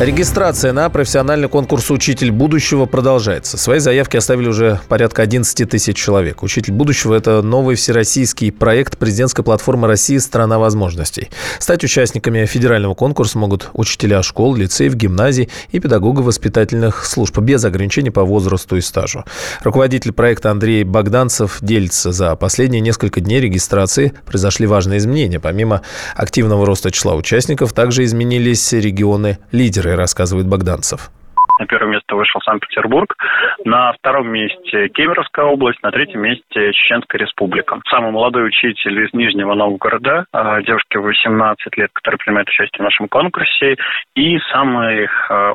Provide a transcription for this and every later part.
Регистрация на профессиональный конкурс «Учитель будущего» продолжается. Свои заявки оставили уже порядка 11 тысяч человек. «Учитель будущего» – это новый всероссийский проект президентской платформы «Россия. Страна возможностей». Стать участниками федерального конкурса могут учителя школ, лицеев, гимназий и педагогов воспитательных служб без ограничений по возрасту и стажу. Руководитель проекта Андрей Богданцев делится: за последние несколько дней регистрации произошли важные изменения. Помимо активного роста числа участников, также изменились регионы-лидеры, рассказывает Богданцев. На первое место вышел Санкт-Петербург, на втором месте Кемеровская область, на третьем месте Чеченская республика. Самый молодой учитель из Нижнего Новгорода, девушке 18 лет, которая принимает участие в нашем конкурсе, и самый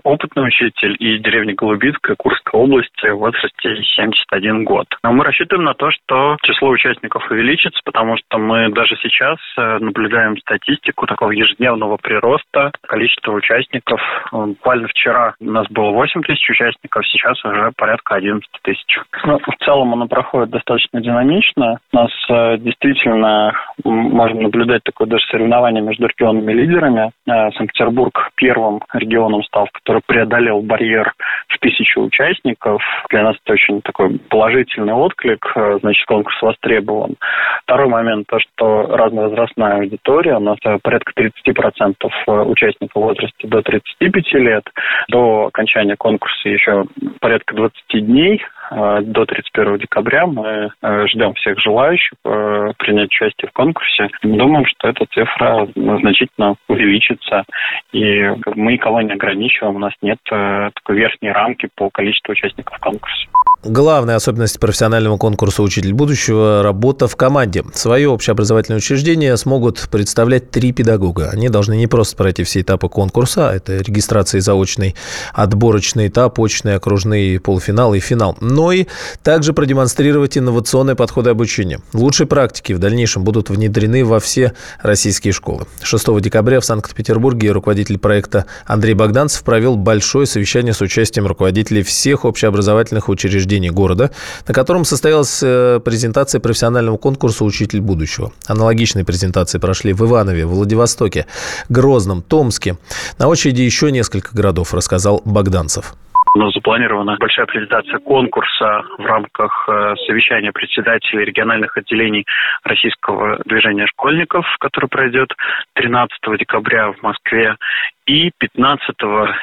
опытный учитель из деревни Голубицкая, Курской области, в возрасте 71 год. Но мы рассчитываем на то, что число участников увеличится, потому что мы даже сейчас наблюдаем статистику такого ежедневного прироста количества участников. Буквально вчера у нас было 8 тысяч участников, сейчас уже порядка 11 тысяч. В целом оно проходит достаточно динамично. У нас действительно можно наблюдать такое даже соревнование между регионными лидерами. Санкт-Петербург первым регионом стал, который преодолел барьер в 1000 участников. Для нас это очень такой положительный отклик, значит, конкурс востребован. Второй момент, то, что разновозрастная аудитория, у нас порядка 30% участников в возрасте до 35 лет, до окончания конкурса еще порядка 20 дней. До 31 декабря мы ждем всех желающих принять участие в конкурсе. Мы думаем, что эта цифра значительно увеличится. И мы никого не ограничиваем. У нас нет такой верхней рамки по количеству участников конкурса. Главная особенность профессионального конкурса «Учитель будущего» – работа в команде. Свое общеобразовательное учреждение смогут представлять 3 педагога. Они должны не просто пройти все этапы конкурса, это регистрация, заочный, отборочный этап, очный, окружный, полуфинал и финал, но и также продемонстрировать инновационные подходы обучения. Лучшие практики в дальнейшем будут внедрены во все российские школы. 6 декабря в Санкт-Петербурге руководитель проекта Андрей Богданцев провел большое совещание с участием руководителей всех общеобразовательных учреждений города, на котором состоялась презентация профессионального конкурса «Учитель будущего». Аналогичные презентации прошли в Иванове, Владивостоке, Грозном, Томске. На очереди еще несколько городов, рассказал Богданцев. У нас запланирована большая презентация конкурса в рамках совещания председателей региональных отделений российского движения школьников, который пройдет 13 декабря в Москве. И 15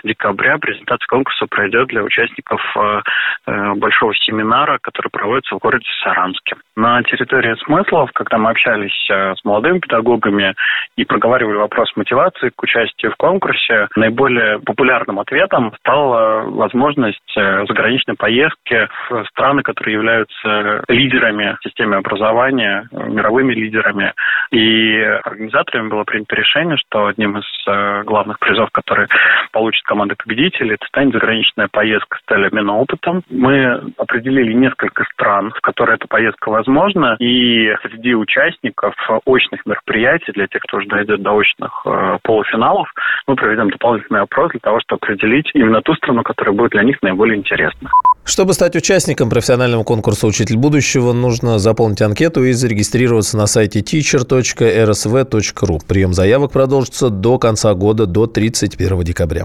декабря презентация конкурса пройдет для участников большого семинара, который проводится в городе Саранске. На территории смыслов, когда мы общались с молодыми педагогами и проговаривали вопрос мотивации к участию в конкурсе, наиболее популярным ответом стала возможность заграничной поездки в страны, которые являются лидерами в системе образования, мировыми лидерами. И организаторами было принято решение, что одним из главных призов, которые получит команда победителей, это станет заграничная поездка с целью обмена опытом. Мы определили несколько стран, в которые эта поездка возможна, и среди участников очных мероприятий, для тех, кто уже дойдет до очных полуфиналов, мы проведем дополнительный опрос для того, чтобы определить именно ту страну, которая будет для них наиболее интересна. Чтобы стать участником профессионального конкурса «Учитель будущего», нужно заполнить анкету и зарегистрироваться на сайте teacher.rsv.ru. Прием заявок продолжится до конца года, до 31 декабря.